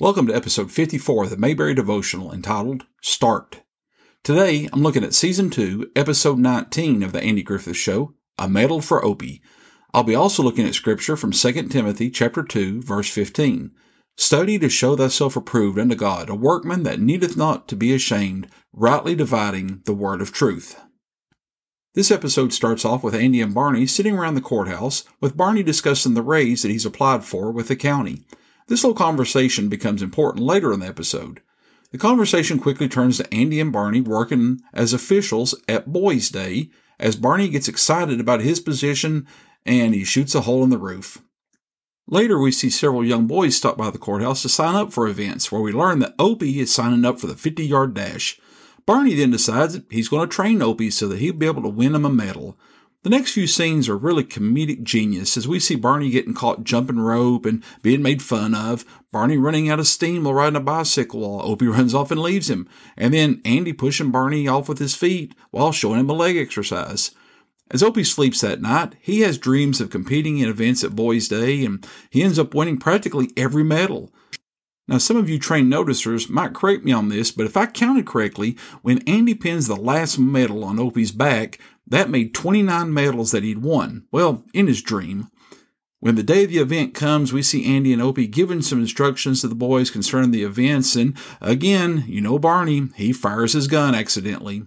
Welcome to episode 54 of the Mayberry Devotional entitled, Start. Today, I'm looking at Season 2, Episode 19 of the Andy Griffith Show, A Medal for Opie. I'll be also looking at Scripture from 2 Timothy chapter 2, verse 15. Study to show thyself approved unto God, a workman that needeth not to be ashamed, rightly dividing the word of truth. This episode starts off with Andy and Barney sitting around the courthouse, with Barney discussing the raise that he's applied for with the county. This little conversation becomes important later in the episode. The conversation quickly turns to Andy and Barney working as officials at Boys' Day as Barney gets excited about his position and he shoots a hole in the roof. Later, we see several young boys stop by the courthouse to sign up for events where we learn that Opie is signing up for the 50-yard dash. Barney then decides that he's going to train Opie so that he'll be able to win him a medal. The next few scenes are really comedic genius as we see Barney getting caught jumping rope and being made fun of, Barney running out of steam while riding a bicycle while Opie runs off and leaves him, and then Andy pushing Barney off with his feet while showing him a leg exercise. As Opie sleeps that night, he has dreams of competing in events at Boys' Day and he ends up winning practically every medal. Now, some of you trained noticers might correct me on this, but if I counted correctly, when Andy pins the last medal on Opie's back, that made 29 medals that he'd won, well, in his dream. When the day of the event comes, we see Andy and Opie giving some instructions to the boys concerning the events, and again, you know Barney, he fires his gun accidentally.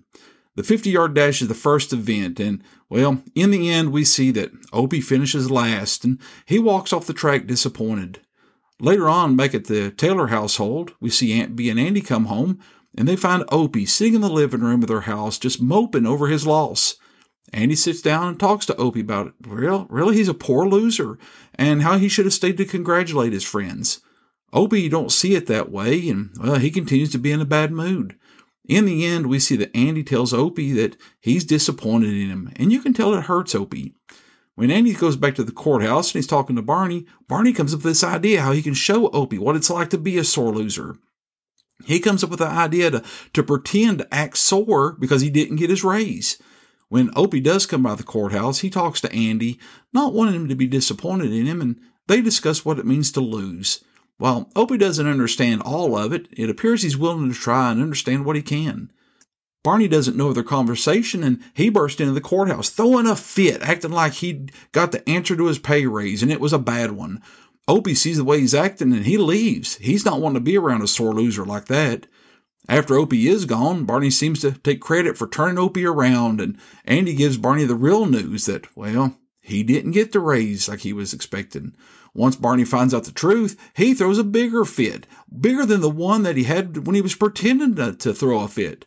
The 50-yard dash is the first event, and, well, in the end, we see that Opie finishes last, and he walks off the track disappointed. Later on, back at the Taylor household, we see Aunt Bea and Andy come home, and they find Opie sitting in the living room of their house just moping over his loss. Andy sits down and talks to Opie about it. Well, really, he's a poor loser, and how he should have stayed to congratulate his friends. Opie don't see it that way, and, well, he continues to be in a bad mood. In the end, we see that Andy tells Opie that he's disappointed in him, and you can tell it hurts Opie. When Andy goes back to the courthouse and he's talking to Barney, Barney comes up with this idea how he can show Opie what it's like to be a sore loser. He comes up with the idea to pretend to act sore because he didn't get his raise. When Opie does come by the courthouse, he talks to Andy, not wanting him to be disappointed in him, and they discuss what it means to lose. While Opie doesn't understand all of it, it appears he's willing to try and understand what he can. Barney doesn't know of their conversation, and he bursts into the courthouse, throwing a fit, acting like he'd got the answer to his pay raise, and it was a bad one. Opie sees the way he's acting, and he leaves. He's not wanting to be around a sore loser like that. After Opie is gone, Barney seems to take credit for turning Opie around, and Andy gives Barney the real news that, well, he didn't get the raise like he was expecting. Once Barney finds out the truth, he throws a bigger fit, bigger than the one that he had when he was pretending to throw a fit.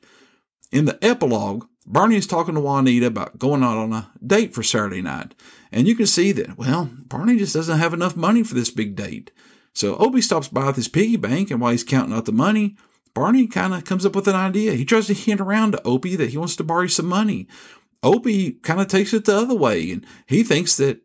In the epilogue, Barney is talking to Juanita about going out on a date for Saturday night. And you can see that, well, Barney just doesn't have enough money for this big date. So Opie stops by with his piggy bank, and while he's counting out the money, Barney kind of comes up with an idea. He tries to hint around to Opie that he wants to borrow some money. Opie kind of takes it the other way, and he thinks that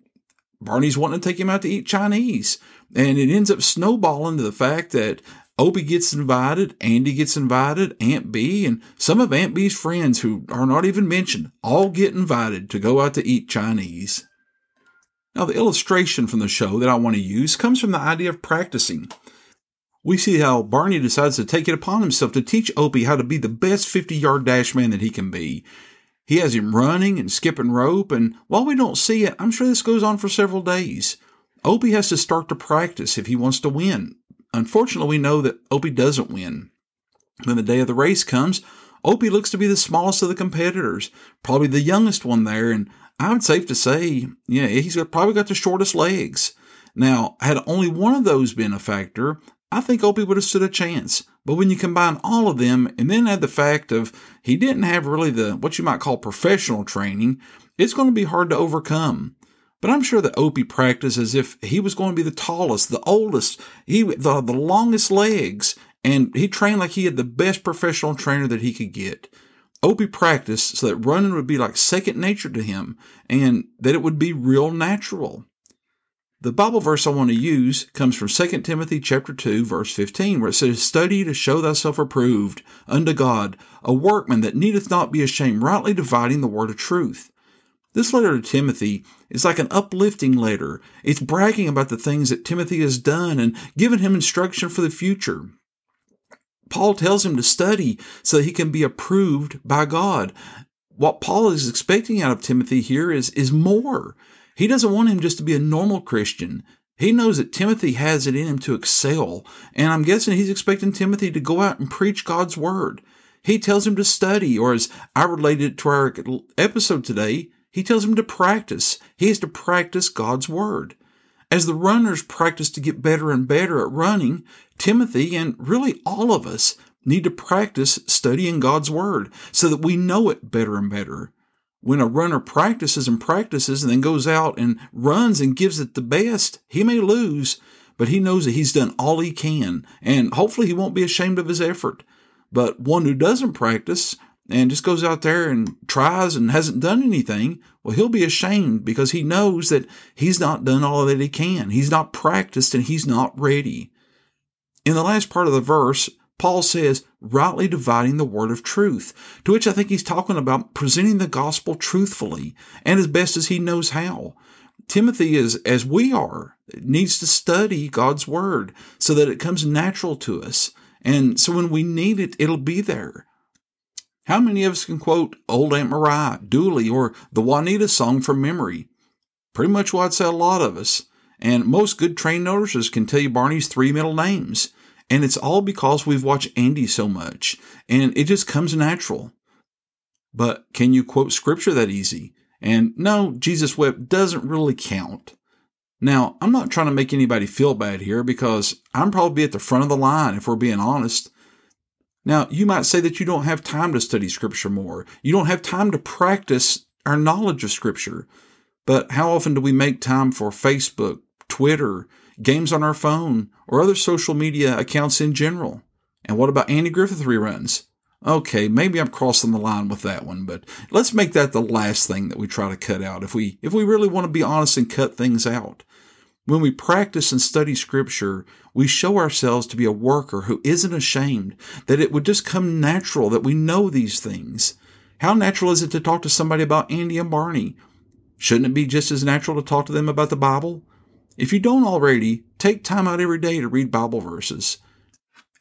Barney's wanting to take him out to eat Chinese. And it ends up snowballing to the fact that Opie gets invited, Andy gets invited, Aunt Bea, and some of Aunt Bea's friends who are not even mentioned all get invited to go out to eat Chinese. Now, the illustration from the show that I want to use comes from the idea of practicing. We see how Barney decides to take it upon himself to teach Opie how to be the best 50-yard dash man that he can be. He has him running and skipping rope, and while we don't see it, I'm sure this goes on for several days. Opie has to start to practice if he wants to win. Unfortunately, we know that Opie doesn't win. When the day of the race comes, Opie looks to be the smallest of the competitors, probably the youngest one there, and I'm safe to say, yeah, he's probably got the shortest legs. Now, had only one of those been a factor, I think Opie would have stood a chance. But when you combine all of them and then add the fact of he didn't have really the what you might call professional training, it's going to be hard to overcome. But I'm sure that Opie practiced as if he was going to be the tallest, the oldest, the longest legs, and he trained like he had the best professional trainer that he could get. Opie practiced so that running would be like second nature to him and that it would be real natural. The Bible verse I want to use comes from 2 Timothy chapter 2, verse 15, where it says, Study to show thyself approved unto God, a workman that needeth not be ashamed, rightly dividing the word of truth. This letter to Timothy is like an uplifting letter. It's bragging about the things that Timothy has done and giving him instruction for the future. Paul tells him to study so that he can be approved by God. What Paul is expecting out of Timothy here is more. He doesn't want him just to be a normal Christian. He knows that Timothy has it in him to excel, and I'm guessing he's expecting Timothy to go out and preach God's word. He tells him to study, or as I related to our episode today, he tells him to practice. He has to practice God's word. As the runners practice to get better and better at running, Timothy, and really all of us, need to practice studying God's word so that we know it better and better. When a runner practices and then goes out and runs and gives it the best, he may lose, but he knows that he's done all he can, and hopefully he won't be ashamed of his effort. But one who doesn't practice and just goes out there and tries and hasn't done anything, well, he'll be ashamed because he knows that he's not done all that he can. He's not practiced and he's not ready. In the last part of the verse, Paul says, rightly dividing the word of truth, to which I think he's talking about presenting the gospel truthfully and as best as he knows how. Timothy is, as we are, needs to study God's word so that it comes natural to us. And so when we need it, it'll be there. How many of us can quote Old Aunt Mariah, Dooley, or the Juanita song from memory? Pretty much what I'd say a lot of us. And most good train noticers can tell you Barney's three middle names. And it's all because we've watched Andy so much, and it just comes natural. But can you quote scripture that easy? And no, Jesus wept doesn't really count. Now, I'm not trying to make anybody feel bad here because I'm probably at the front of the line if we're being honest. Now, you might say that you don't have time to study scripture more. You don't have time to practice our knowledge of scripture. But how often do we make time for Facebook, Twitter, games on our phone, or other social media accounts in general? And what about Andy Griffith reruns? Okay, maybe I'm crossing the line with that one, but let's make that the last thing that we try to cut out if we really want to be honest and cut things out. When we practice and study Scripture, we show ourselves to be a worker who isn't ashamed, that it would just come natural that we know these things. How natural is it to talk to somebody about Andy and Barney? Shouldn't it be just as natural to talk to them about the Bible? If you don't already, take time out every day to read Bible verses.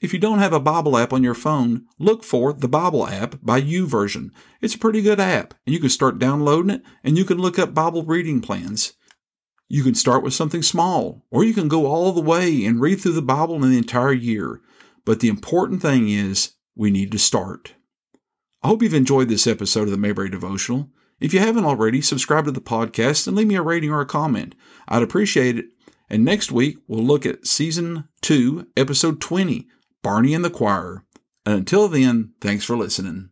If you don't have a Bible app on your phone, look for the Bible app by YouVersion. It's a pretty good app, and you can start downloading it, and you can look up Bible reading plans. You can start with something small, or you can go all the way and read through the Bible in the entire year. But the important thing is, we need to start. I hope you've enjoyed this episode of the Mayberry Devotional. If you haven't already, subscribe to the podcast and leave me a rating or a comment. I'd appreciate it. And next week, we'll look at Season 2, Episode 20, Barney and the Choir. And until then, thanks for listening.